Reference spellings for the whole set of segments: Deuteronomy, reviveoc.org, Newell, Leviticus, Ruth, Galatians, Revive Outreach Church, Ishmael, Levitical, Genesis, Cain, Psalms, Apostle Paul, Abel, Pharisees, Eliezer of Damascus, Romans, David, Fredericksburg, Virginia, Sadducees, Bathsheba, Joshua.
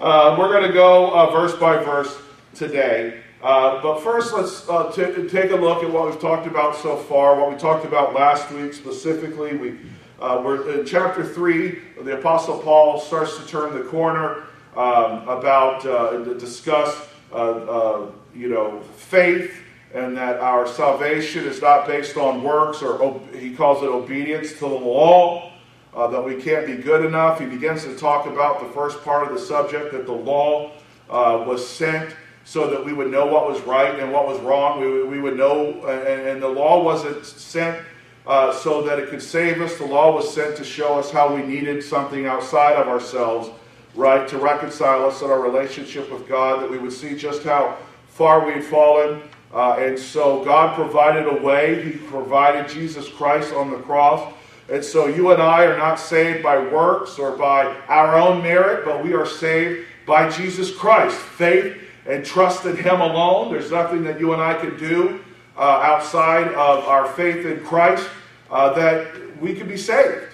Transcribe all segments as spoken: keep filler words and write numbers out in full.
Uh, we're going to go uh, verse by verse today. Uh, but first, let's uh, t- take a look at what we've talked about so far, what we talked about last week specifically. We, uh, we're in chapter three, the Apostle Paul starts to turn the corner um, about, uh, to discuss, uh, uh, you know, faith, and that our salvation is not based on works, or ob- he calls it obedience to the law. Uh, that we can't be good enough. He begins to talk about the first part of the subject, that the law uh, was sent so that we would know what was right and what was wrong. We, we would know, and, and the law wasn't sent uh, so that it could save us. The law was sent to show us how we needed something outside of ourselves, right, to reconcile us in our relationship with God, that we would see just how far we'd fallen. Uh, and so God provided a way. He provided Jesus Christ on the cross. And so you and I are not saved by works or by our own merit, but we are saved by Jesus Christ. Faith and trust in Him alone. There's nothing that you and I can do uh, outside of our faith in Christ uh, that we can be saved.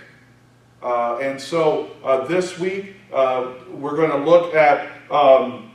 Uh, and so uh, this week uh, we're going to look at um,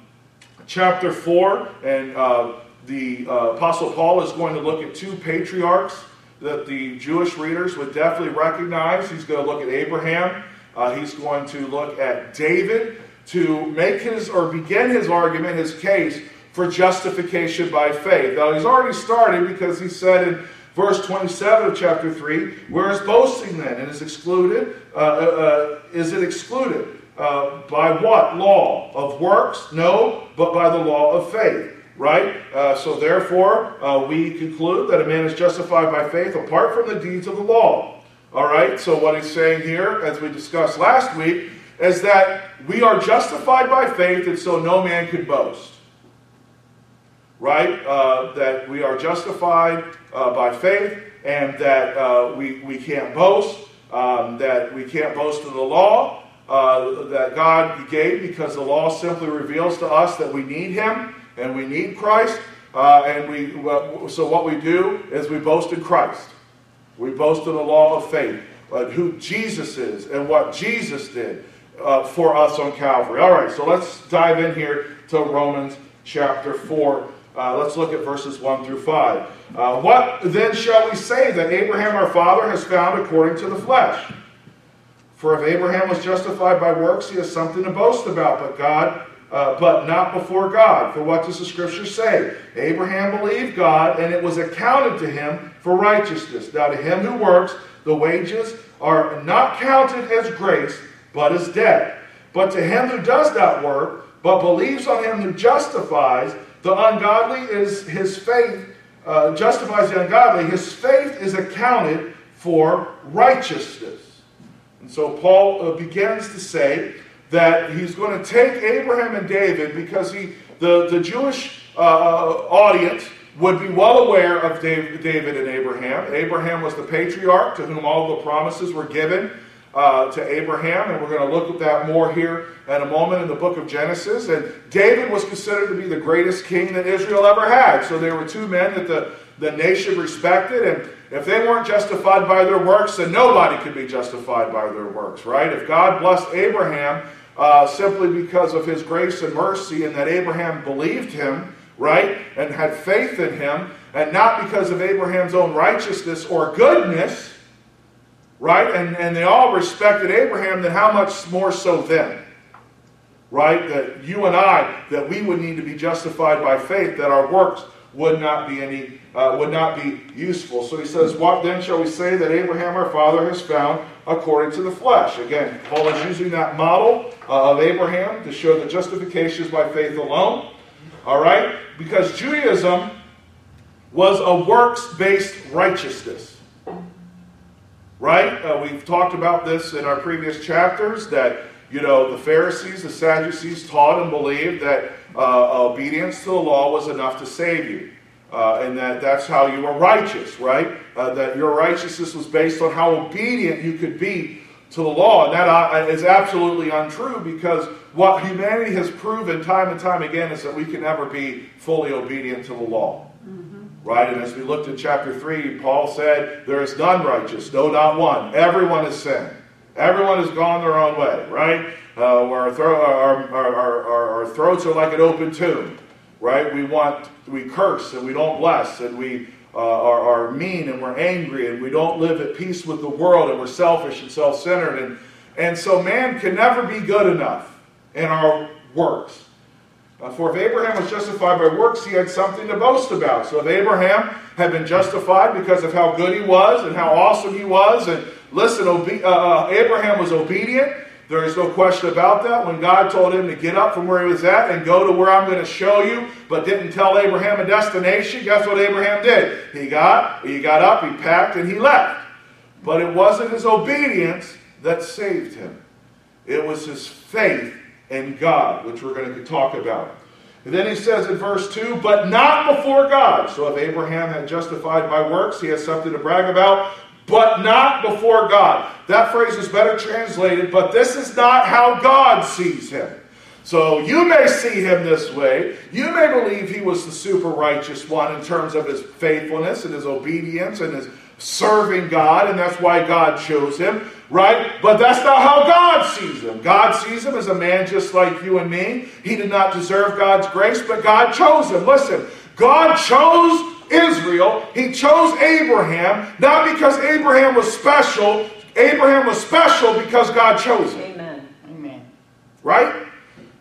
chapter four, and uh, the uh, Apostle Paul is going to look at two patriarchs that the Jewish readers would definitely recognize. He's going to look at Abraham. Uh, he's going to look at David to make his, or begin his argument, his case for justification by faith. Now, he's already started, because he said in verse twenty-seven of chapter three, where is boasting then? And is excluded? Uh, uh, is it excluded? Uh, by what law? Of works? No, but by the law of faith. Right? Uh, so therefore, uh, we conclude that a man is justified by faith apart from the deeds of the law. All right? So what he's saying here, as we discussed last week, is that we are justified by faith, and so no man can boast. Right? Uh, that we are justified uh, by faith, and that uh, we, we can't boast, um, that we can't boast of the law uh, that God gave, because the law simply reveals to us that we need Him. And we need Christ, uh, and we uh, so what we do is we boast in Christ. We boast in the law of faith, uh, who Jesus is, and what Jesus did uh, for us on Calvary. All right, so let's dive in here to Romans chapter four. Uh, let's look at verses one through five. Uh, what then shall we say that Abraham our father has found according to the flesh? For if Abraham was justified by works, he has something to boast about, but God... Uh, but not before God. For what does the Scripture say? Abraham believed God, and it was accounted to him for righteousness. Now to him who works, the wages are not counted as grace, but as debt. But to him who does not work, but believes on him who justifies the ungodly, is his faith uh, justifies the ungodly. His faith is accounted for righteousness. And so Paul uh, begins to say that he's going to take Abraham and David, because he, the, the Jewish uh, audience would be well aware of Dave, David and Abraham. Abraham was the patriarch to whom all the promises were given uh, to Abraham, and we're going to look at that more here in a moment in the book of Genesis. And David was considered to be the greatest king that Israel ever had. So there were two men that the, the nation respected, and if they weren't justified by their works, then nobody could be justified by their works, right? If God blessed Abraham... Uh, simply because of His grace and mercy, and that Abraham believed Him, right, and had faith in Him, and not because of Abraham's own righteousness or goodness, right, and, and they all respected Abraham, then how much more so then, right, that you and I, that we would need to be justified by faith, that our works would not be any, uh, would not be useful. So he says, what then shall we say that Abraham our father has found according to the flesh? Again, Paul is using that model uh, of Abraham to show that justification is by faith alone. All right? Because Judaism was a works-based righteousness. Right? Uh, we've talked about this in our previous chapters, that You know, the Pharisees, the Sadducees taught and believed that uh, obedience to the law was enough to save you. Uh, and that that's how you were righteous, right? Uh, that your righteousness was based on how obedient you could be to the law. And that uh, is absolutely untrue, because what humanity has proven time and time again is that we can never be fully obedient to the law. Mm-hmm. Right? And as we looked in chapter three, Paul said, there is none righteous, no, not one. Everyone has sinned. Everyone has gone their own way, right? Uh, our, thro- our, our, our, our throats are like an open tomb, right? We want, we curse and we don't bless, and we uh, are, are mean and we're angry, and we don't live at peace with the world, and we're selfish and self-centered. And, and so man can never be good enough in our works. Uh, for if Abraham was justified by works, he had something to boast about. So if Abraham had been justified because of how good he was and how awesome he was, and listen, obe- uh, Abraham was obedient. There is no question about that. When God told him to get up from where he was at and go to where I'm going to show you, but didn't tell Abraham a destination, guess what Abraham did? He got, he got up, he packed, and he left. But it wasn't his obedience that saved him. It was his faith in God, which we're going to talk about. And then he says in verse two, but not before God. So if Abraham had justified by works, he has something to brag about, but not before God. That phrase is better translated, but this is not how God sees him. So you may see him this way. You may believe he was the super righteous one in terms of his faithfulness and his obedience and his serving God, and that's why God chose him, right? But that's not how God sees him. God sees him as a man just like you and me. He did not deserve God's grace, but God chose him. Listen, God chose Israel. He chose Abraham, not because Abraham was special. Abraham was special because God chose him. Amen. Amen. Right?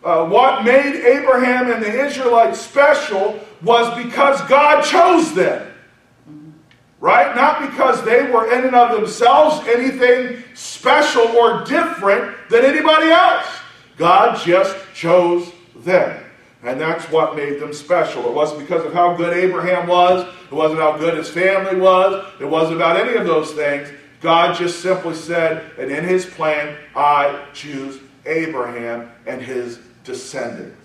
Uh, what made Abraham and the Israelites special was because God chose them. Mm-hmm. Right? Not because they were in and of themselves anything special or different than anybody else. God just chose them. And that's what made them special. It wasn't because of how good Abraham was. It wasn't how good his family was. It wasn't about any of those things. God just simply said, and in his plan, I choose Abraham and his descendants.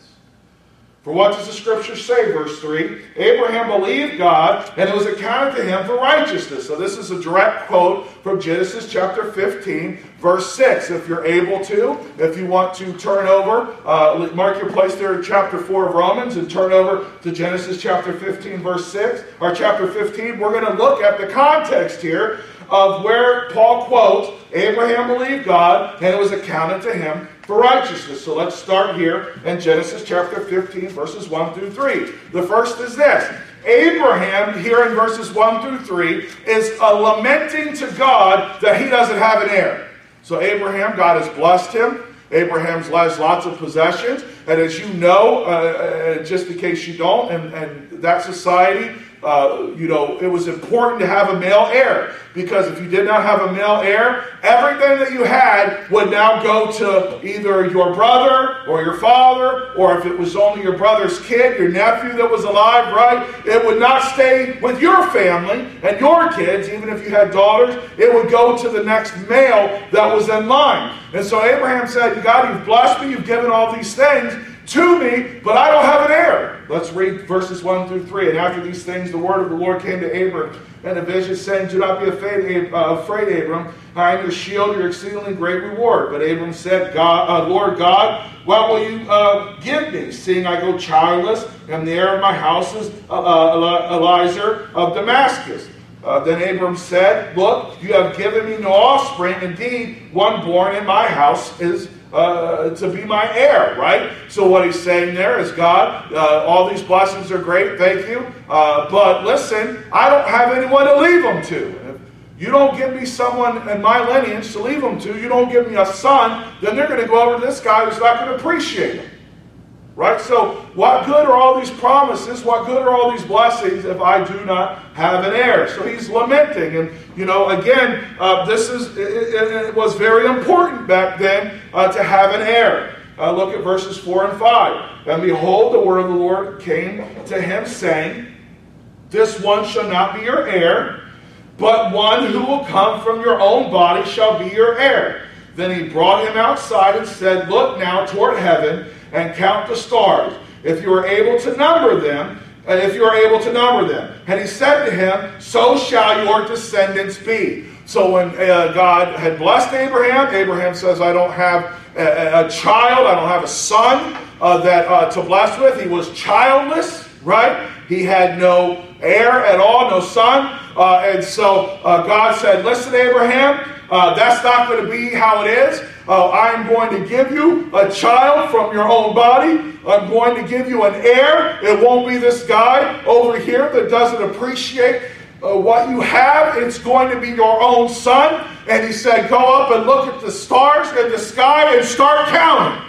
For what does the scripture say, verse three? Abraham believed God, and it was accounted to him for righteousness. So this is a direct quote from Genesis chapter fifteen, verse six. If you're able to, if you want to turn over, uh, mark your place there in chapter four of Romans and turn over to Genesis chapter fifteen, verse six, or chapter fifteen. We're going to look at the context here of where Paul quotes, Abraham believed God, and it was accounted to him for righteousness. So let's start here in Genesis chapter fifteen, verses one through three. The first is this. Abraham, here in verses one through three, is uh, lamenting to God that he doesn't have an heir. So Abraham, God has blessed him. Abraham's has lots of possessions. And as you know, uh, just in case you don't, and, and that society, Uh, you know, it was important to have a male heir, because if you did not have a male heir, everything that you had would now go to either your brother or your father, or if it was only your brother's kid, your nephew that was alive, right? It would not stay with your family and your kids, even if you had daughters. It would go to the next male that was in line. And so Abraham said, God, you've blessed me, you've given all these things to me, but I don't have an heir. Let's read verses one through three. And after these things, the word of the Lord came to Abram in a vision, saying, do not be afraid, afraid Abram. I am your shield, your exceedingly great reward. But Abram said, God, uh, Lord God, what will you uh, give me, seeing I go childless, and the heir of my house is uh, Eliezer of Damascus? Uh, then Abram said, look, you have given me no offspring. Indeed, one born in my house is Uh, to be my heir, right? So what he's saying there is, God, uh, all these blessings are great, thank you, uh, but listen, I don't have anyone to leave them to. And if you don't give me someone in my lineage to leave them to, you don't give me a son, then they're going to go over to this guy who's not going to appreciate him, right? So what good are all these promises? What good are all these blessings if I do not have an heir? So he's lamenting. And, you know, again, uh, this is it, it, it was very important back then uh, to have an heir. Uh, look at verses four and five. And behold, the word of the Lord came to him, saying, this one shall not be your heir, but one who will come from your own body shall be your heir. Then he brought him outside and said, look now toward heaven and count the stars, if you are able to number them. Uh, if you are able to number them. And he said to him, so shall your descendants be. So when uh, God had blessed Abraham, Abraham says, I don't have a, a child, I don't have a son uh, that uh, to bless with. He was childless, right? He had no heir at all, no son. Uh, and so uh, God said, listen, Abraham, uh, that's not going to be how it is. Uh, I'm going to give you a child from your own body. I'm going to give you an heir. It won't be this guy over here that doesn't appreciate uh, what you have. It's going to be your own son. And he said, go up and look at the stars in the sky and start counting.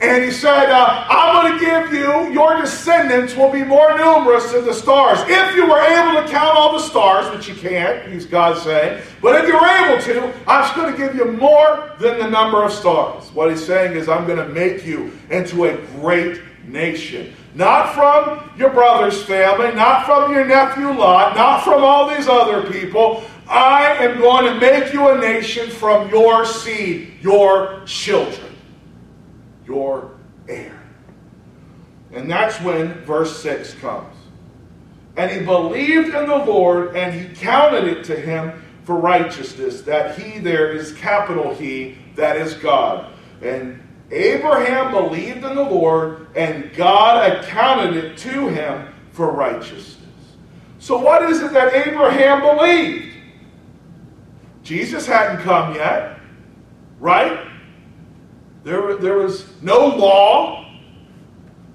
And he said, uh, I'm going to give you, your descendants will be more numerous than the stars. If you were able to count all the stars, which you can't, he's God saying, but if you're able to, I'm going to give you more than the number of stars. What he's saying is, I'm going to make you into a great nation. Not from your brother's family, not from your nephew Lot, not from all these other people. I am going to make you a nation from your seed, your children. Your heir. And that's when verse six comes. And he believed in the Lord, and he counted it to him for righteousness. That he there is capital He, that is God. And Abraham believed in the Lord, and God accounted it to him for righteousness. So what is it that Abraham believed? Jesus hadn't come yet, right? There, there was no law,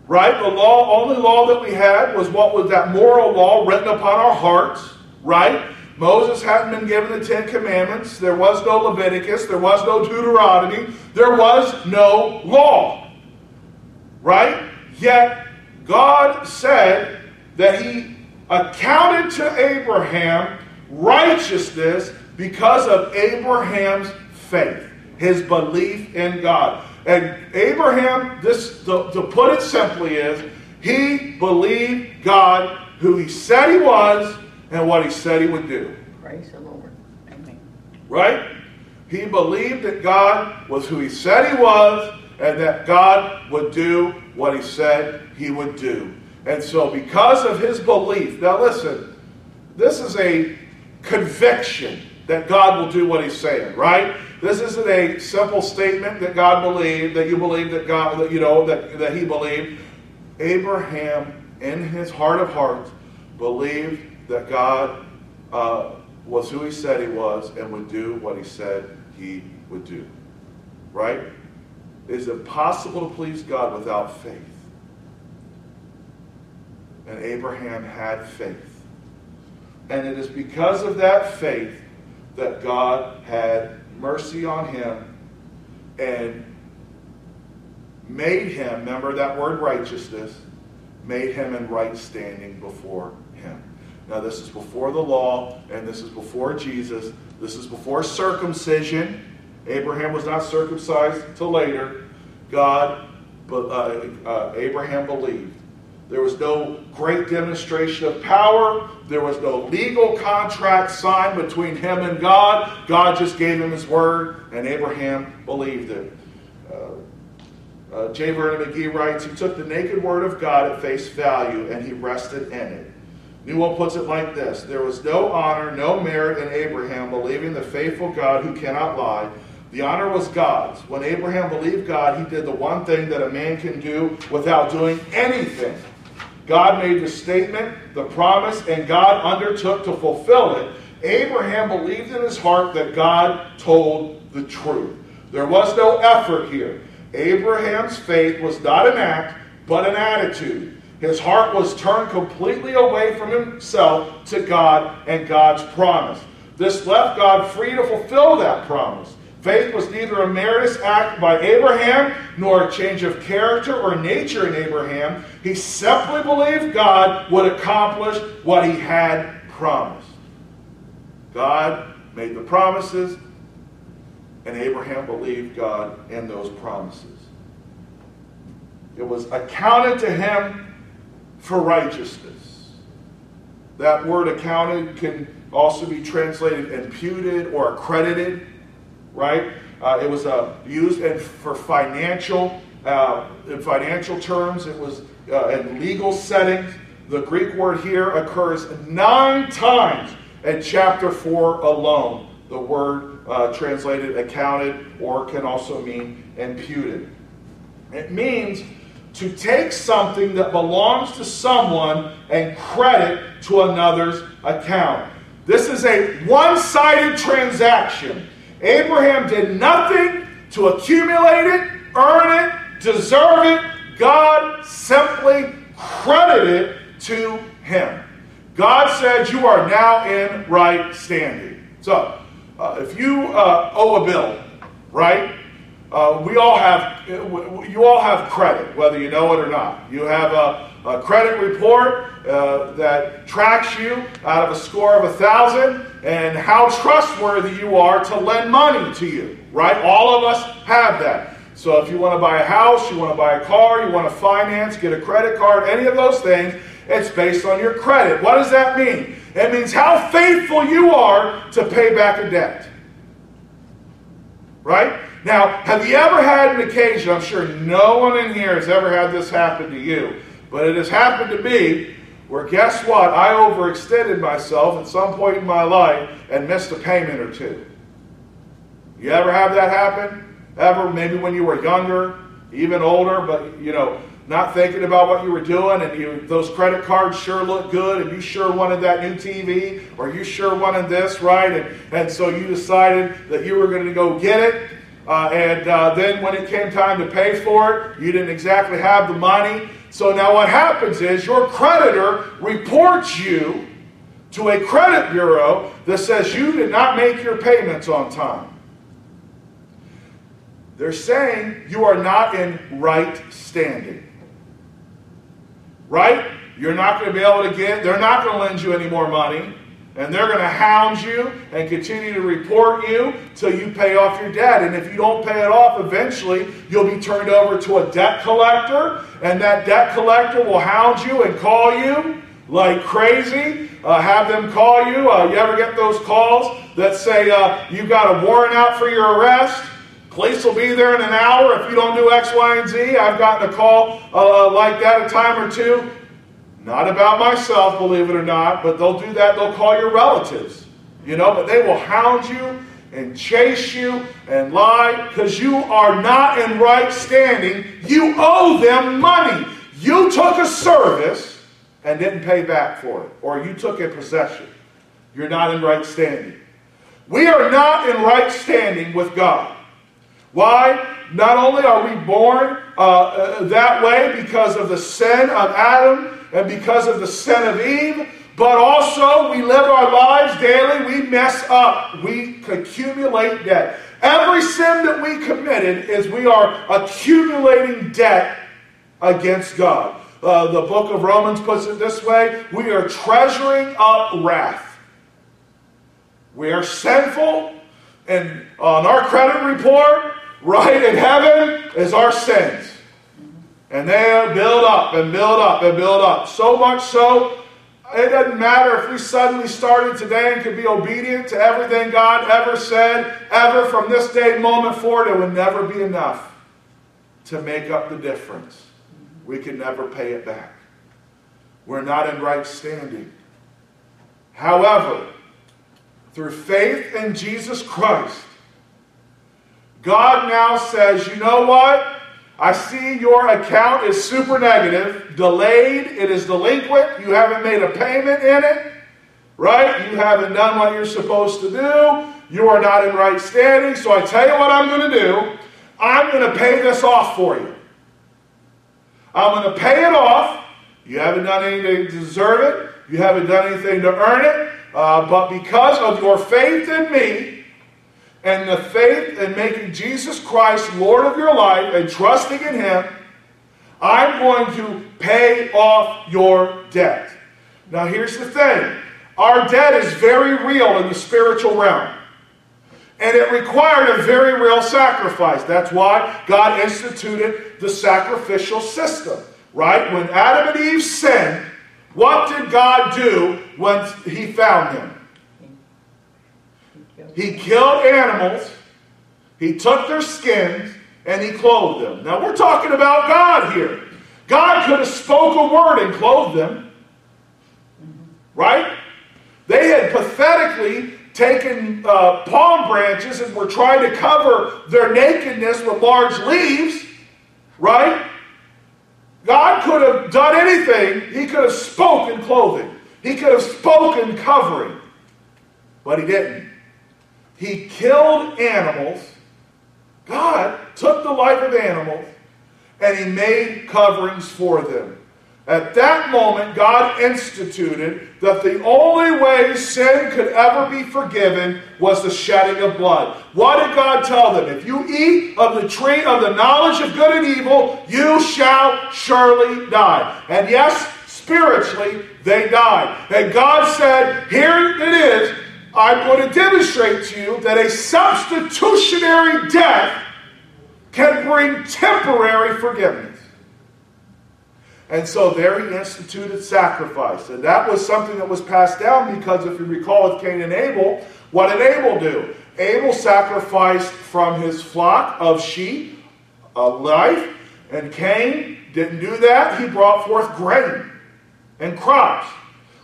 right? The law, only law that we had was what was that moral law written upon our hearts, right? Moses hadn't been given the Ten Commandments. There was no Leviticus. There was no Deuteronomy. There was no law, right? Yet God said that He accounted to Abraham righteousness because of Abraham's faith. His belief in God. And Abraham, this to, to put it simply is, he believed God, who he said he was, and what he said he would do. Praise the Lord. Amen. Right? He believed that God was who he said he was, and that God would do what he said he would do. And so because of his belief, now listen, this is a conviction that God will do what he's saying, right? This isn't a simple statement that God believed, that you believe that God, that, you know, that, that he believed. Abraham, in his heart of hearts, believed that God uh, was who he said he was and would do what he said he would do. Right? It is impossible to please God without faith. And Abraham had faith. And it is because of that faith that God had mercy on him and made him, remember that word righteousness, made him in right standing before him. Now this is before the law, and this is before Jesus. This is before circumcision. Abraham was not circumcised until later. God, uh, uh, Abraham believed. There was no great demonstration of power. There was no legal contract signed between him and God. God just gave him his word, and Abraham believed it. Uh, uh, J. Vernon McGee writes, he took the naked word of God at face value, and he rested in it. Newell puts it like this, there was no honor, no merit in Abraham believing the faithful God who cannot lie. The honor was God's. When Abraham believed God, he did the one thing that a man can do without doing anything. God made the statement, the promise, and God undertook to fulfill it. Abraham believed in his heart that God told the truth. There was no effort here. Abraham's faith was not an act, but an attitude. His heart was turned completely away from himself to God and God's promise. This left God free to fulfill that promise. Faith was neither a meritorious act by Abraham, nor a change of character or nature in Abraham. He simply believed God would accomplish what he had promised. God made the promises, and Abraham believed God in those promises. It was accounted to him for righteousness. That word accounted can also be translated imputed or accredited. Right? Uh, it was uh, used and for financial, uh, in financial terms. It was uh, in legal settings. The Greek word here occurs nine times in chapter four alone. The word uh, translated accounted, or can also mean imputed. It means to take something that belongs to someone and credit to another's account. This is a one-sided transaction. Abraham did nothing to accumulate it, earn it, deserve it. God simply credited it to him. God said, you are now in right standing. So, uh, if you uh, owe a bill, right? Uh, we all have, you all have credit, whether you know it or not. You have a, a credit report uh, that tracks you out of a score of a thousand and how trustworthy you are to lend money to you, right? All of us have that. So if you want to buy a house, you want to buy a car, you want to finance, get a credit card, any of those things, it's based on your credit. What does that mean? It means how faithful you are to pay back a debt, right? Now, have you ever had an occasion, I'm sure no one in here has ever had this happen to you, but it has happened to me, where guess what, I overextended myself at some point in my life and missed a payment or two. You ever have that happen? Ever? Maybe when you were younger, even older, but you know, not thinking about what you were doing, and you, those credit cards sure look good, and you sure wanted that new T V, or you sure wanted this, right? And, and so you decided that you were going to go get it. Uh, and uh, then when it came time to pay for it, you didn't exactly have the money. So now what happens is your creditor reports you to a credit bureau that says you did not make your payments on time. They're saying you are not in right standing. Right? You're not going to be able to get, they're not going to lend you any more money. And they're going to hound you and continue to report you till you pay off your debt. And if you don't pay it off, eventually you'll be turned over to a debt collector. And that debt collector will hound you and call you like crazy. Uh, have them call you. Uh, you ever get those calls that say uh, you've got a warrant out for your arrest? Police will be there in an hour if you don't do X, Y, and Z. I've gotten a call uh, like that a time or two. Not about myself, believe it or not, but they'll do that. They'll call your relatives, you know, but they will hound you and chase you and lie because you are not in right standing. You owe them money. You took a service and didn't pay back for it, or you took a possession. You're not in right standing. We are not in right standing with God. Why? Not only are we born uh, that way because of the sin of Adam, and because of the sin of Eve, but also we live our lives daily, we mess up, we accumulate debt. Every sin that we committed is we are accumulating debt against God. Uh, the book of Romans puts it this way, we are treasuring up wrath. We are sinful, and on our credit report, right in heaven, is our sins. And they build up and build up and build up. So much so, it doesn't matter if we suddenly started today and could be obedient to everything God ever said, ever from this day moment forward, it would never be enough to make up the difference. We can never pay it back. We're not in right standing. However, through faith in Jesus Christ, God now says, you know what? I see your account is super negative, delayed, it is delinquent, you haven't made a payment in it, right? You haven't done what you're supposed to do, you are not in right standing, so I tell you what I'm going to do, I'm going to pay this off for you. I'm going to pay it off, you haven't done anything to deserve it, you haven't done anything to earn it, uh, but because of your faith in me, and the faith in making Jesus Christ Lord of your life and trusting in Him, I'm going to pay off your debt. Now here's the thing. Our debt is very real in the spiritual realm. And it required a very real sacrifice. That's why God instituted the sacrificial system. Right? When Adam and Eve sinned, what did God do when He found them? He killed animals He took their skins and he clothed them. Now we're talking about God here. God could have spoke a word and clothed them. Right? They had pathetically taken uh, palm branches and were trying to cover their nakedness with large leaves. Right? God could have done anything. He could have spoken clothing. He could have spoken covering. But he didn't. He killed animals. God took the life of animals and he made coverings for them. At that moment, God instituted that the only way sin could ever be forgiven was the shedding of blood. What did God tell them? If you eat of the tree of the knowledge of good and evil, you shall surely die. And yes, spiritually, they died. And God said, here it is. I'm going to demonstrate to you that a substitutionary death can bring temporary forgiveness. And so there he instituted sacrifice. And that was something that was passed down because if you recall with Cain and Abel, what did Abel do? Abel sacrificed from his flock of sheep, a life, and Cain didn't do that. He brought forth grain and crops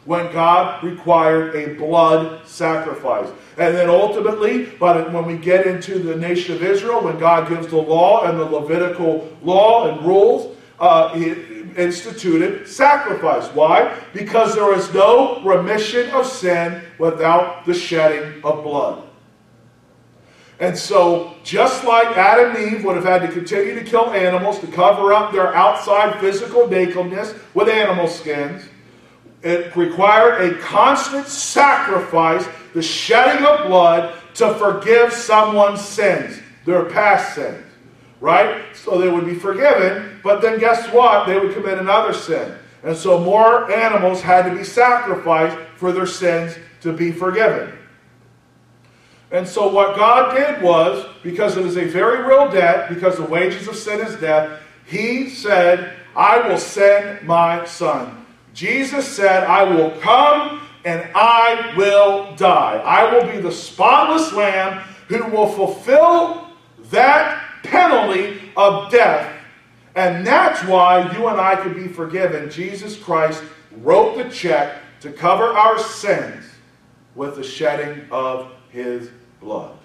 when God required a blood sacrifice. And then ultimately, but when we get into the nation of Israel, when God gives the law and the Levitical law and rules, uh, he instituted sacrifice. Why? Because there is no remission of sin without the shedding of blood. And so, just like Adam and Eve would have had to continue to kill animals to cover up their outside physical nakedness with animal skins, it required a constant sacrifice, the shedding of blood, to forgive someone's sins, their past sins. Right? So they would be forgiven, but then guess what? They would commit another sin. And so more animals had to be sacrificed for their sins to be forgiven. And so what God did was, because it is a very real debt, because the wages of sin is death, he said, I will send my son. Jesus said, I will come and I will die. I will be the spotless lamb who will fulfill that penalty of death. And that's why you and I could be forgiven. Jesus Christ wrote the check to cover our sins with the shedding of his blood.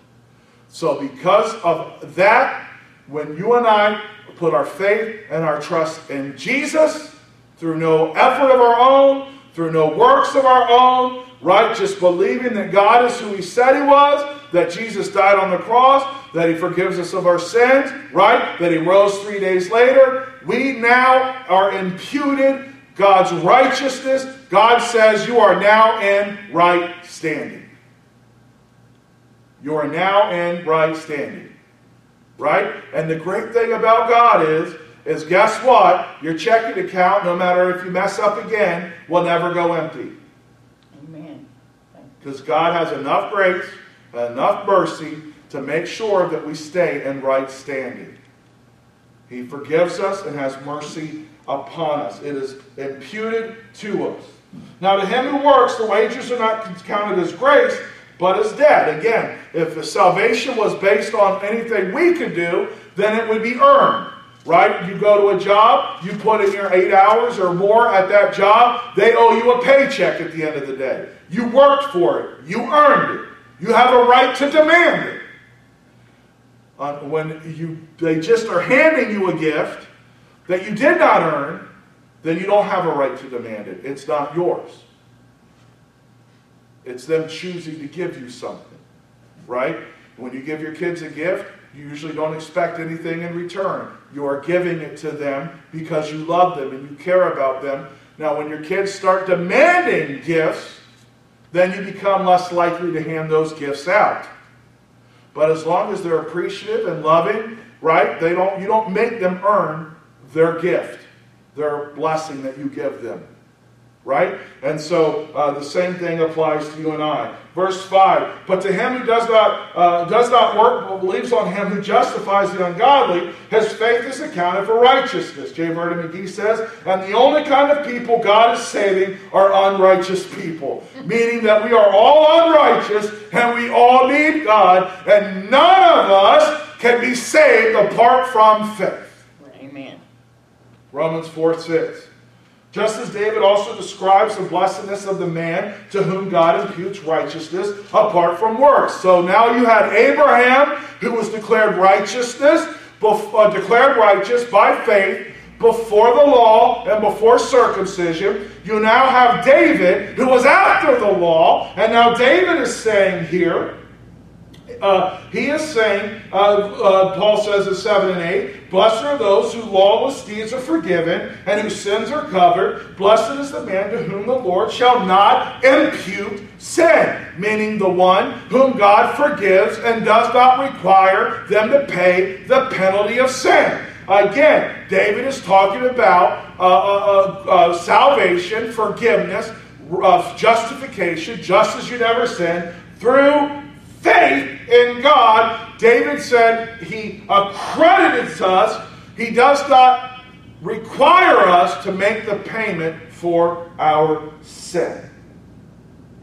So because of that, when you and I put our faith and our trust in Jesus, through no effort of our own, through no works of our own, right? Just believing that God is who he said he was, that Jesus died on the cross, that he forgives us of our sins, right? That he rose three days later. We now are imputed God's righteousness. God says you are now in right standing. You are now in right standing, right? And the great thing about God is, is guess what? Your checking account, no matter if you mess up again, will never go empty. Amen. Because God has enough grace, enough mercy, to make sure that we stay in right standing. He forgives us and has mercy upon us. It is imputed to us. Now to him who works, the wages are not counted as grace, but as debt. Again, if the salvation was based on anything we could do, then it would be earned. Right? You go to a job, you put in your eight hours or more at that job, they owe you a paycheck at the end of the day. You worked for it. You earned it. You have a right to demand it. Uh, when you, they just are handing you a gift that you did not earn, then you don't have a right to demand it. It's not yours. It's them choosing to give you something, right? When you give your kids a gift, you usually don't expect anything in return. You are giving it to them because you love them and you care about them. Now, when your kids start demanding gifts, then you become less likely to hand those gifts out. But as long as they're appreciative and loving, right, they don't, you don't make them earn their gift, their blessing that you give them. Right? And so uh, the same thing applies to you and I. Verse five, but to him who does not, uh, does not work, but believes on him who justifies the ungodly, his faith is accounted for righteousness. J. Vernon McGee says, and the only kind of people God is saving are unrighteous people, meaning that we are all unrighteous and we all need God, and none of us can be saved apart from faith. Amen. Romans four six. Just as David also describes the blessedness of the man to whom God imputes righteousness apart from works. So now you had Abraham, who was declared righteousness, uh, declared righteous by faith before the law and before circumcision. You now have David, who was after the law, and now David is saying here, Uh, he is saying, uh, uh, Paul says in seven and eight, blessed are those whose lawless deeds are forgiven and whose sins are covered. Blessed is the man to whom the Lord shall not impute sin, meaning the one whom God forgives and does not require them to pay the penalty of sin. Again, David is talking about uh, uh, uh, uh, salvation, forgiveness, uh, justification, just as you never sinned, through faith in God. David said he accredits us. He does not require us to make the payment for our sin.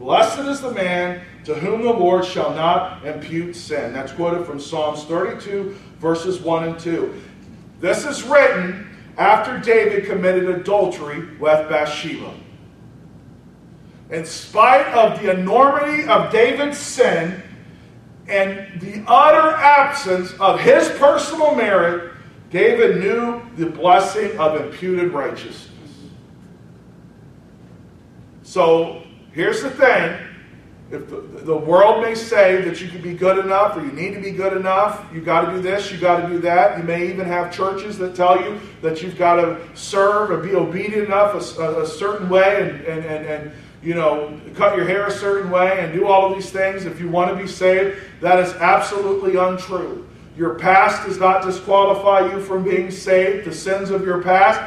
Blessed is the man to whom the Lord shall not impute sin. That's quoted from Psalms thirty-two, verses one and two. This is written after David committed adultery with Bathsheba. In spite of the enormity of David's sin, and the utter absence of his personal merit, David knew the blessing of imputed righteousness. So, here's the thing. If the, the world may say that you can be good enough, or you need to be good enough, you got to do this, you got to do that. You may even have churches that tell you that you've got to serve or be obedient enough a, a, a certain way, and and and, and you know, cut your hair a certain way and do all of these things if you want to be saved. That is absolutely untrue. Your past does not disqualify you from being saved, the sins of your past.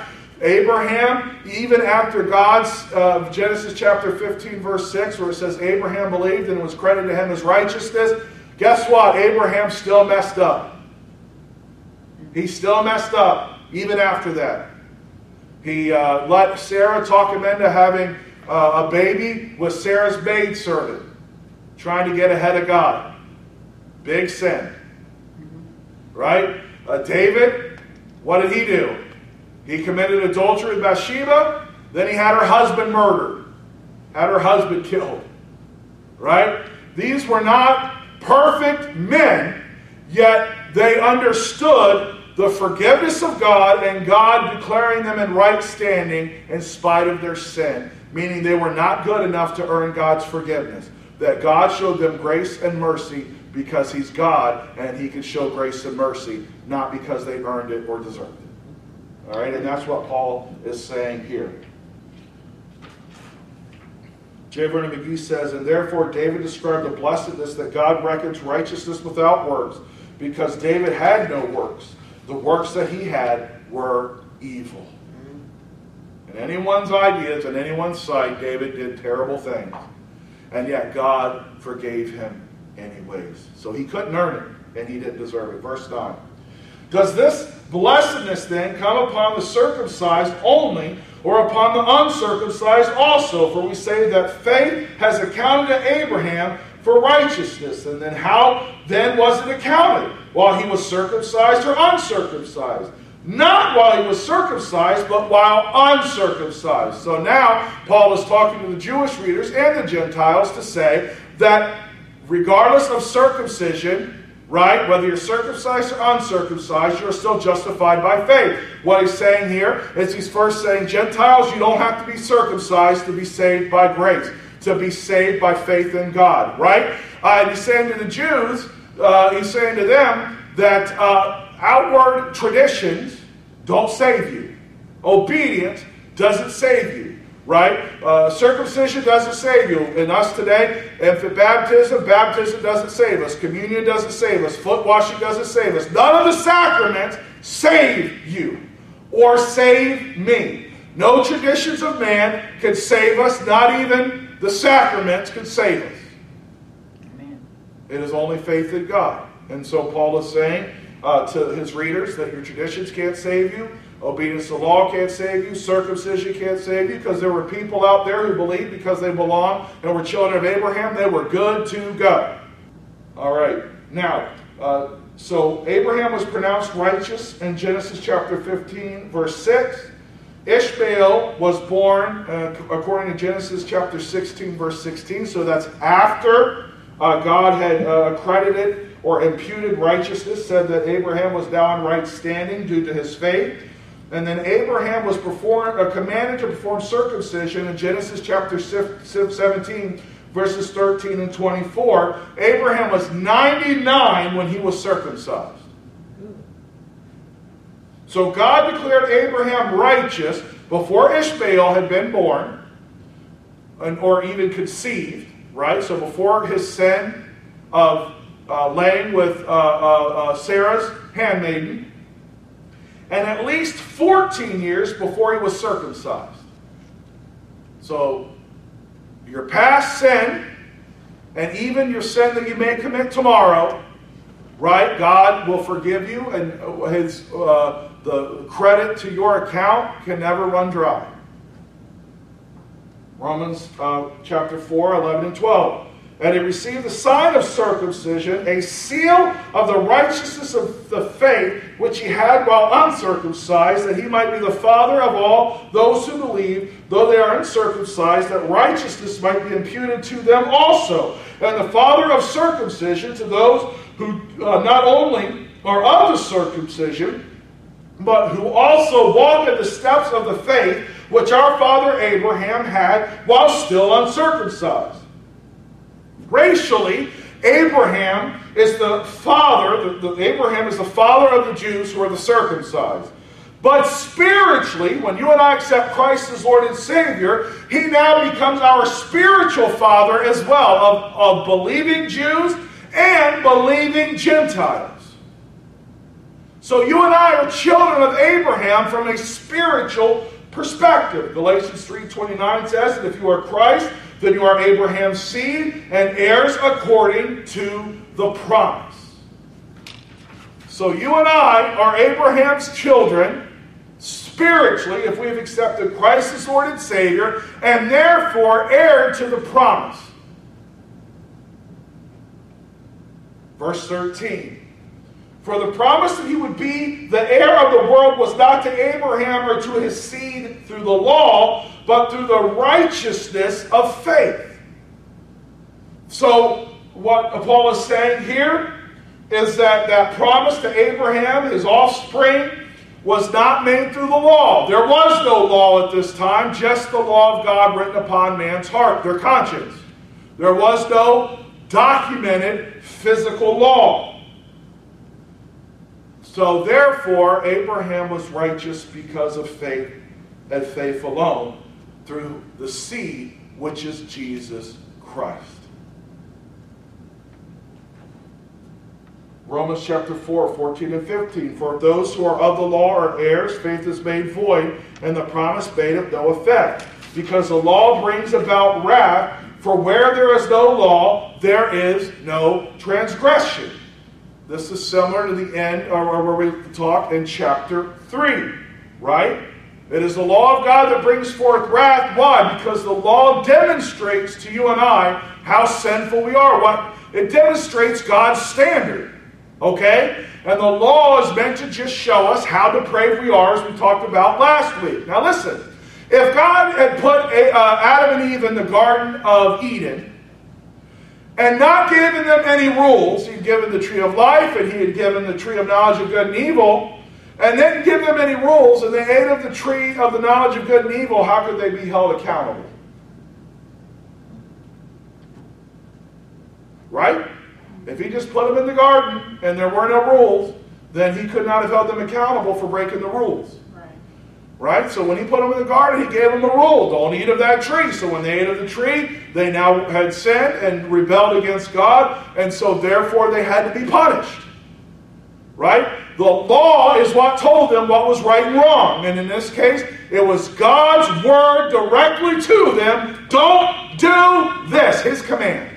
Abraham, even after God's, uh, Genesis chapter fifteen, verse six, where it says Abraham believed and it was credited to him as righteousness, guess what? Abraham still messed up. He still messed up, even after that. He uh, let Sarah talk him into having Uh, a baby with Sarah's maidservant, trying to get ahead of God. Big sin. Right? Uh, David, what did he do? He committed adultery with Bathsheba, then he had her husband murdered, had her husband killed. Right? These were not perfect men, yet they understood the forgiveness of God and God declaring them in right standing in spite of their sin. Meaning they were not good enough to earn God's forgiveness. That God showed them grace and mercy because he's God and he can show grace and mercy, not because they earned it or deserved it. All right, and that's what Paul is saying here. J. Vernon McGee says, and therefore David described the blessedness that God reckons righteousness without works, because David had no works. The works that he had were evil. In anyone's ideas, in anyone's sight, David did terrible things. And yet God forgave him anyways. So he couldn't earn it, and he didn't deserve it. Verse nine. Does this blessedness then come upon the circumcised only, or upon the uncircumcised also? For we say that faith has accounted to Abraham for righteousness. And then how then was it accounted? While he was circumcised or uncircumcised? Not while he was circumcised, but while uncircumcised. So now Paul is talking to the Jewish readers and the Gentiles to say that regardless of circumcision, right, whether you're circumcised or uncircumcised, you're still justified by faith. What he's saying here is he's first saying, Gentiles, you don't have to be circumcised to be saved by grace, to be saved by faith in God, right? Uh, and he's saying to the Jews, uh, he's saying to them that uh, outward traditions don't save you. Obedience doesn't save you, right? Uh, circumcision doesn't save you. In us today, if it baptism, baptism doesn't save us. Communion doesn't save us. Foot washing doesn't save us. None of the sacraments save you or save me. No traditions of man could save us. Not even the sacraments could save us. Amen. It is only faith in God. And so Paul is saying uh, to his readers that your traditions can't save you. Obedience to law can't save you. Circumcision can't save you. Because there were people out there who believed because they belonged and were children of Abraham. They were good to go. All right. Now, uh, so Abraham was pronounced righteous in Genesis chapter fifteen, verse six. Ishmael was born uh, according to Genesis chapter sixteen, verse sixteen. So that's after uh, God had uh, accredited or imputed righteousness, said that Abraham was now in right standing due to his faith. And then Abraham was performed, uh, commanded to perform circumcision in Genesis chapter seventeen, verses thirteen and twenty-four. Abraham was ninety-nine when he was circumcised. So God declared Abraham righteous before Ishmael had been born and, or even conceived, right? So before his sin of uh, laying with uh, uh, uh, Sarah's handmaiden, and at least fourteen years before he was circumcised. So your past sin and even your sin that you may commit tomorrow, right? God will forgive you, and his uh, the credit to your account can never run dry. Romans uh, chapter four, eleven and twelve. And he received the sign of circumcision, a seal of the righteousness of the faith, which he had while uncircumcised, that he might be the father of all those who believe, though they are uncircumcised, that righteousness might be imputed to them also. And the father of circumcision to those who uh, not only are of the circumcision, but who also walk in the steps of the faith which our father Abraham had while still uncircumcised. Racially, Abraham is the father, the, the, Abraham is the father of the Jews who are the circumcised. But spiritually, when you and I accept Christ as Lord and Savior, he now becomes our spiritual father as well, of, of believing Jews and believing Gentiles. So you and I are children of Abraham from a spiritual perspective. Galatians three twenty-nine says that if you are Christ, then you are Abraham's seed and heirs according to the promise. So you and I are Abraham's children spiritually if we've accepted Christ as Lord and Savior, and therefore heir to the promise. Verse thirteen. For the promise that he would be the heir of the world was not to Abraham or to his seed through the law, but through the righteousness of faith. So what Paul is saying here is that that promise to Abraham, his offspring, was not made through the law. There was no law at this time, just the law of God written upon man's heart, their conscience. There was no documented physical law. So therefore, Abraham was righteous because of faith, and faith alone, through the seed, which is Jesus Christ. Romans chapter four, fourteen and fifteen. For those who are of the law are heirs, faith is made void, and the promise made of no effect. Because the law brings about wrath, for where there is no law, there is no transgression. This is similar to the end or where we talk in chapter three, right? It is the law of God that brings forth wrath. Why? Because the law demonstrates to you and I how sinful we are. What? It demonstrates God's standard, okay? And the law is meant to just show us how depraved we are, as we talked about last week. Now listen, if God had put a, uh, Adam and Eve in the Garden of Eden, and not giving them any rules, he'd given the tree of life and he had given the tree of knowledge of good and evil, and didn't give them any rules, and they ate of the tree of the knowledge of good and evil, how could they be held accountable? Right? If he just put them in the garden and there were no rules, then he could not have held them accountable for breaking the rules. Right? So when he put them in the garden, he gave them a rule. Don't eat of that tree. So when they ate of the tree, they now had sinned and rebelled against God. And so therefore they had to be punished. Right? The law is what told them what was right and wrong. And in this case, it was God's word directly to them. Don't do this, his command.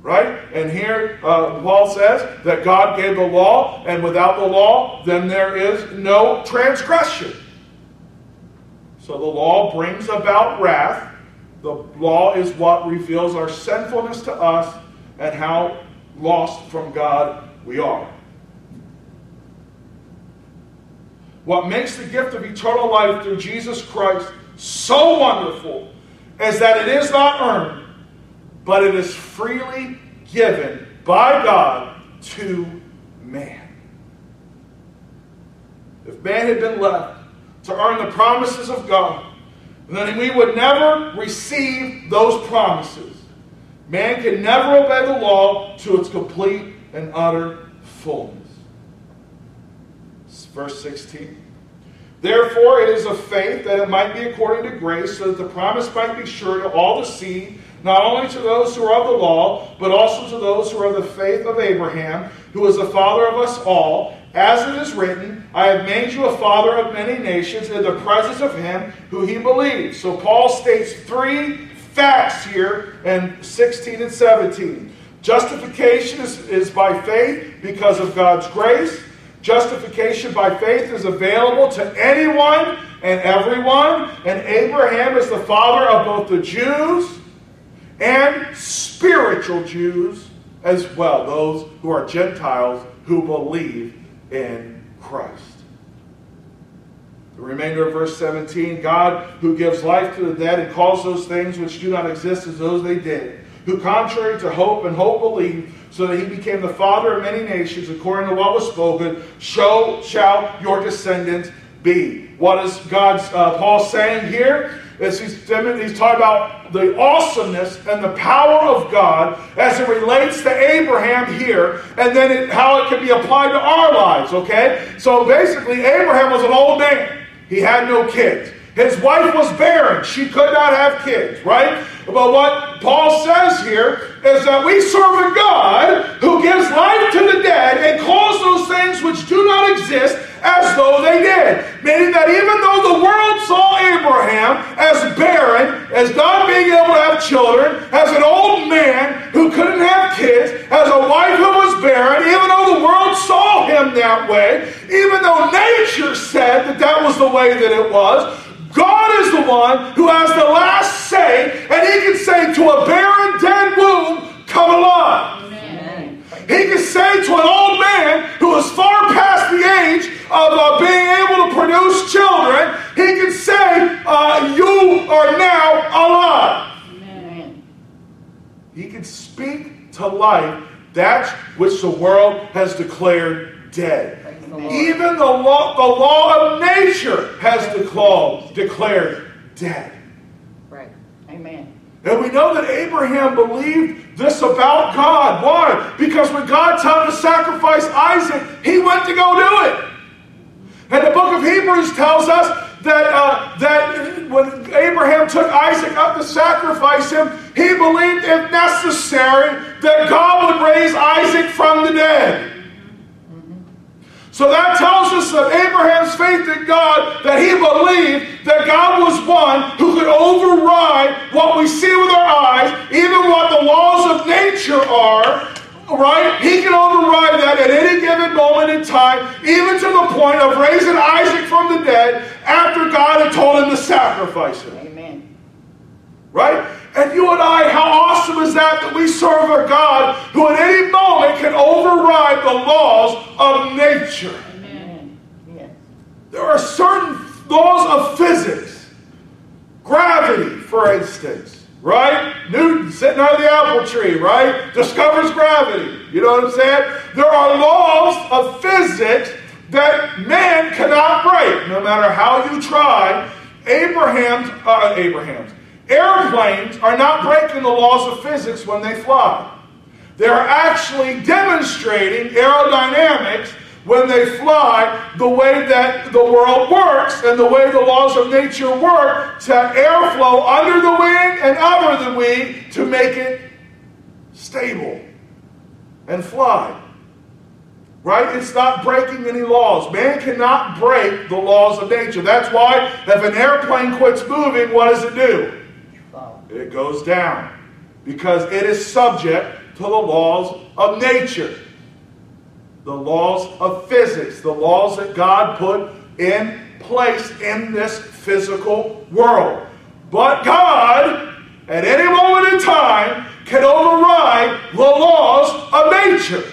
Right? And here uh, Paul says that God gave the law, and without the law, then there is no transgression. So the law brings about wrath. The law is what reveals our sinfulness to us and how lost from God we are. What makes the gift of eternal life through Jesus Christ so wonderful is that it is not earned, but it is freely given by God to man. If man had been left to earn the promises of God, then we would never receive those promises. Man can never obey the law to its complete and utter fullness. Verse sixteen. Therefore it is of faith that it might be according to grace, so that the promise might be sure to all the seed, not only to those who are of the law, but also to those who are of the faith of Abraham, who is the father of us all. As it is written, I have made you a father of many nations in the presence of him who he believes. So Paul states three facts here in sixteen and seventeen. Justification is, is by faith because of God's grace. Justification by faith is available to anyone and everyone. And Abraham is the father of both the Jews and spiritual Jews as well, those who are Gentiles who believe in Christ. The remainder of verse seventeen, God who gives life to the dead and calls those things which do not exist as those they did, who contrary to hope and hope believed, so that he became the father of many nations, according to what was spoken, so shall your descendants be. What is God's uh, Paul saying here? Is he's, he's talking about the awesomeness and the power of God as it relates to Abraham here, and then it, how it can be applied to our lives, okay? So basically, Abraham was an old man. He had no kids. His wife was barren. She could not have kids, right? But what Paul says here is that we serve a God who gives life to the dead and calls those things which do not exist as though they did. Meaning that even though the world saw Abraham as barren, as not being able to have children, as an old man who couldn't have kids, as a wife who was barren, even though the world saw him that way, even though nature said that that was the way that it was, God is the one who has the last say, and he can say to a barren, dead womb, come alive. Amen. He can say to an old man who is far past the age of uh, being able to produce children, he can say, uh, you are now alive. Amen. He can speak to life that which the world has declared dead. Even the law, the law of nature has declared, declared dead. Right. Amen. And we know that Abraham believed this about God. Why? Because when God told him to sacrifice Isaac, he went to go do it. And the book of Hebrews tells us that, uh, that when Abraham took Isaac up to sacrifice him, he believed, if necessary, that God would raise Isaac from the dead. So that tells us of Abraham's faith in God, that he believed that God was one who could override what we see with our eyes, even what the laws of nature are, right? He can override that at any given moment in time, even to the point of raising Isaac from the dead after God had told him to sacrifice him. Amen. Right? And you and I, how awesome is that that we serve a God who at any moment can override the laws of nature. Amen. Yes. There are certain laws of physics. Gravity, for instance, right? Newton sitting under the apple tree, right? Discovers gravity. You know what I'm saying? There are laws of physics that man cannot break. No matter how you try, Abraham's, uh, Abraham's, airplanes are not breaking the laws of physics when they fly. They're actually demonstrating aerodynamics when they fly, the way that the world works and the way the laws of nature work to airflow under the wing and over the wing to make it stable and fly. Right? It's not breaking any laws. Man cannot break the laws of nature. That's why if an airplane quits moving, what does it do? It goes down. Because it is subject to the laws of nature. The laws of physics. The laws that God put in place in this physical world. But God, at any moment in time, can override the laws of nature.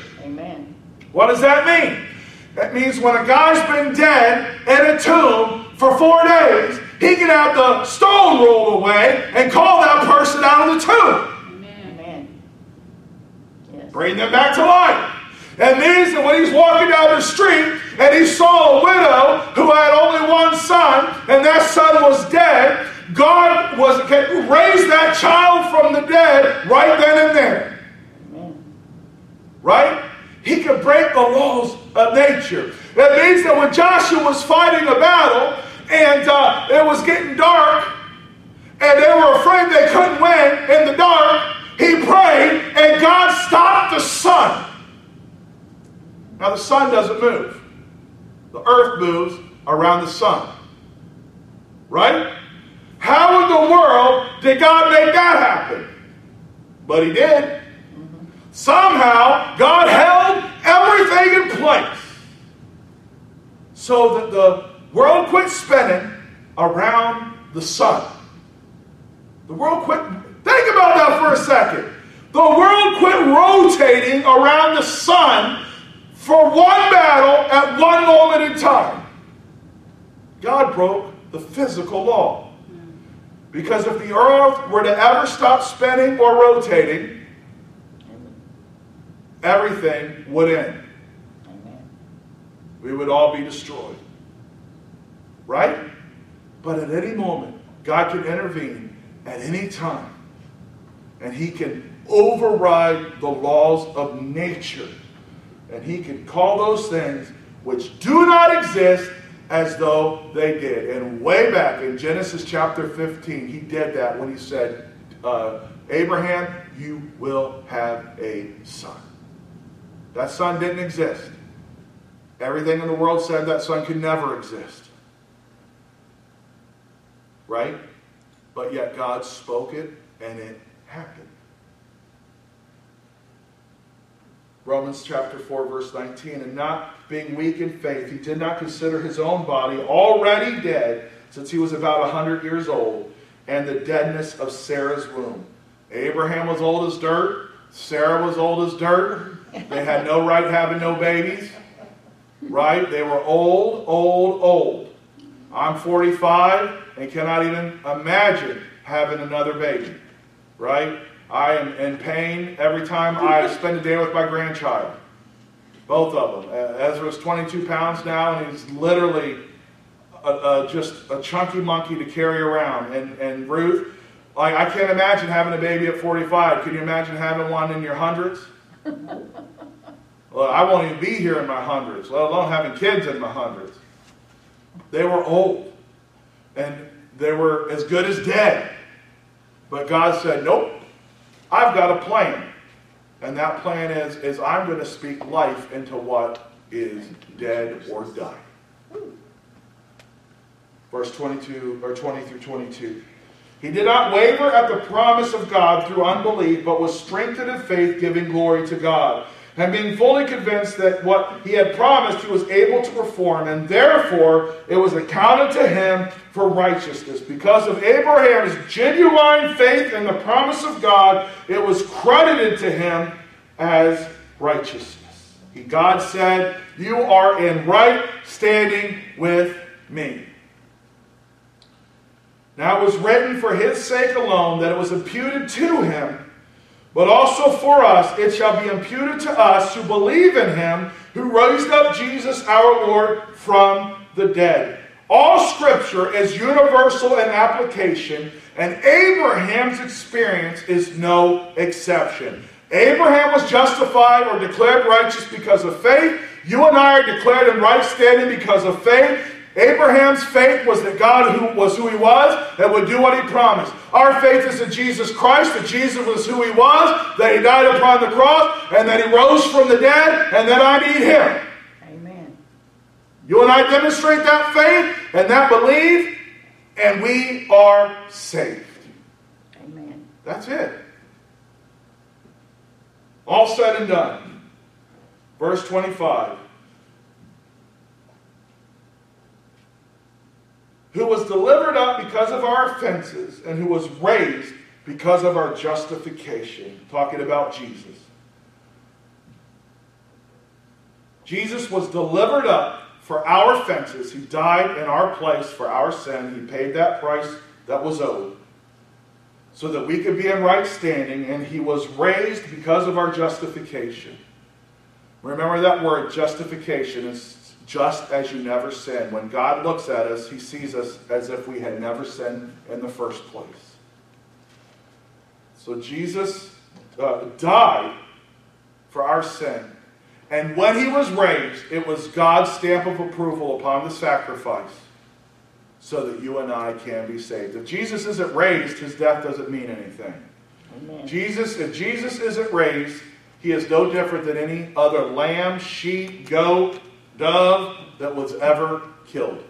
What does that mean? That means when a guy's been dead in a tomb for four days, he can have the stone rolled away and call that person out of the tomb. Amen. Yes. Bring them back to life. That means that when he's walking down the street and he saw a widow who had only one son and that son was dead, God was raised that child from the dead right then and there. Amen. Right? He could break the laws of nature. That means that when Joshua was fighting a battle and uh, it was getting dark and they were afraid they couldn't win in the dark, he prayed and God stopped the sun. Now the sun doesn't move. The earth moves around the sun. Right? How in the world did God make that happen? But he did. Somehow, God held everything in place so that the world quit spinning around the sun. The world quit, think about that for a second. The world quit rotating around the sun for one battle at one moment in time. God broke the physical law. Because if the earth were to ever stop spinning or rotating, everything would end. Amen. We would all be destroyed. Right? But at any moment, God can intervene at any time. And he can override the laws of nature. And he can call those things which do not exist as though they did. And way back in Genesis chapter fifteen, he did that when he said, uh, Abraham, you will have a son. That son didn't exist. Everything in the world said that son could never exist. Right? But yet God spoke it and it happened. Romans chapter four verse nineteen. And not being weak in faith, he did not consider his own body already dead since he was about one hundred years old and the deadness of Sarah's womb. Abraham was old as dirt. Sarah was old as dirt. They had no right having no babies, right? They were old, old, old. I'm forty-five and cannot even imagine having another baby, right? I am in pain every time I spend a day with my grandchild, both of them. Ezra's twenty-two pounds now, and he's literally a, a, just a chunky monkey to carry around. And, and Ruth, like, I can't imagine having a baby at forty-five. Can you imagine having one in your hundreds? Well, I won't even be here in my hundreds, let alone having kids in my hundreds. They were old and they were as good as dead, but God said, nope, I've got a plan, and that plan is, is I'm going to speak life into what is dead or dying. Verse twenty-two or twenty through twenty-two. He did not waver at the promise of God through unbelief, but was strengthened in faith, giving glory to God. And being fully convinced that what he had promised, he was able to perform. And therefore, it was accounted to him for righteousness. Because of Abraham's genuine faith in the promise of God, it was credited to him as righteousness. He, God said, you are in right standing with me. Now it was written for his sake alone that it was imputed to him, but also for us it shall be imputed to us who believe in him, who raised up Jesus our Lord from the dead. All Scripture is universal in application, and Abraham's experience is no exception. Abraham was justified or declared righteous because of faith. You and I are declared in right standing because of faith. Abraham's faith was that God who was who he was and would do what he promised. Our faith is in Jesus Christ, that Jesus was who he was, that he died upon the cross, and that he rose from the dead, and that I need him. Amen. You and I demonstrate that faith and that belief, and we are saved. Amen. That's it. All said and done. Verse twenty-five. Who was delivered up because of our offenses, and who was raised because of our justification. Talking about Jesus. Jesus was delivered up for our offenses. He died in our place for our sin. He paid that price that was owed, so that we could be in right standing, and he was raised because of our justification. Remember that word, justification. It's just as you never sinned. When God looks at us, he sees us as if we had never sinned in the first place. So Jesus uh, died for our sin. And when he was raised, it was God's stamp of approval upon the sacrifice, so that you and I can be saved. If Jesus isn't raised, his death doesn't mean anything. Amen. Jesus, if Jesus isn't raised, he is no different than any other lamb, sheep, goat, dove that was ever killed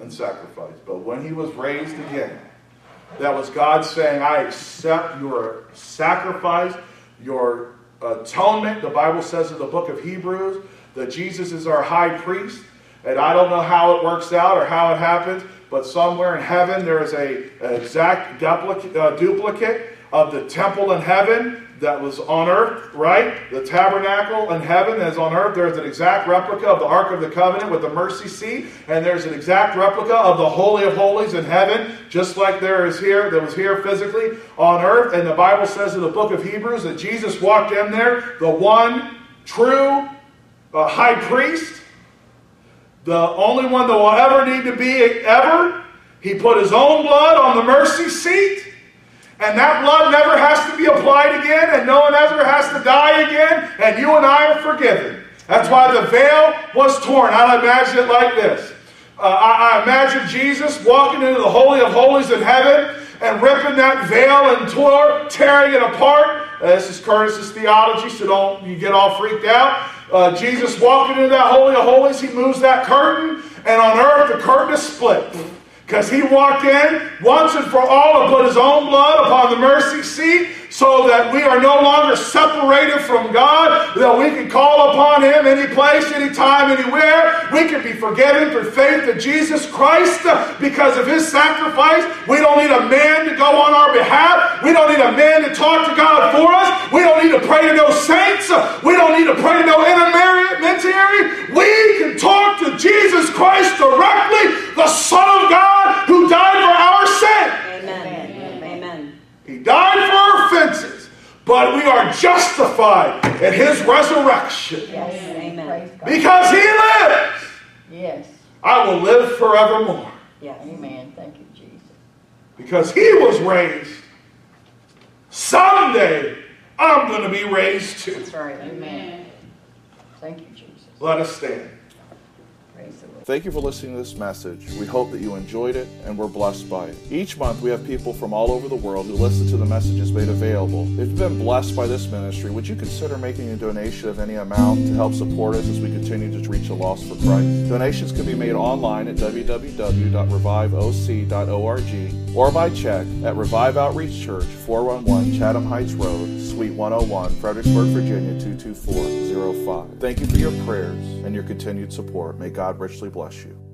and sacrificed. But when he was raised again, that was God saying, I accept your sacrifice, your atonement. The Bible says in the book of Hebrews that Jesus is our high priest. And I don't know how it works out or how it happens, but somewhere in heaven there is a, an exact duplicate, uh, duplicate of the temple in heaven that was on earth, right? The tabernacle in heaven that is on earth. There's an exact replica of the Ark of the Covenant with the mercy seat, and there's an exact replica of the Holy of Holies in heaven, just like there is here, that was here physically on earth. And the Bible says in the book of Hebrews that Jesus walked in there, the one true uh, high priest, the only one that will ever need to be, ever. He put his own blood on the mercy seat. And that blood never has to be applied again. And no one ever has to die again. And you and I are forgiven. That's why the veil was torn. I imagine it like this. Uh, I, I imagine Jesus walking into the Holy of Holies in heaven and ripping that veil and tore, tearing it apart. Uh, this is Curtis's theology, so don't you get all freaked out. Uh, Jesus walking into that Holy of Holies, he moves that curtain, and on earth the curtain is split. Because he walked in once and for all and put his own blood upon the mercy seat, so that we are no longer separated from God, that we can call upon him any place, any time, anywhere. We can be forgiven through faith in Jesus Christ. Because of his sacrifice, we don't need a man to go on our behalf. We don't need a man to talk to God for us. We don't need to pray to no saints. We don't need to pray to no intermediary. We can talk to Jesus Christ directly, the Son of God who died for our sin. Amen. Amen. He died for our offenses, but we are justified in his resurrection. Yes. Amen. Because he lives. Yes. I will live forevermore. Yes. Amen. Thank you, Jesus. Because he was raised, someday I'm going to be raised too. That's right. Amen. Thank you, Jesus. Let us stand. Thank you for listening to this message. We hope that you enjoyed it and were blessed by it. Each month we have people from all over the world who listen to the messages made available. If you've been blessed by this ministry, would you consider making a donation of any amount to help support us as we continue to reach the lost for Christ? Donations can be made online at w w w dot revive o c dot org or by check at Revive Outreach Church, four one one Chatham Heights Road, Suite one oh one, Fredericksburg, Virginia, two two four zero five. Thank you for your prayers and your continued support. May God richly bless you.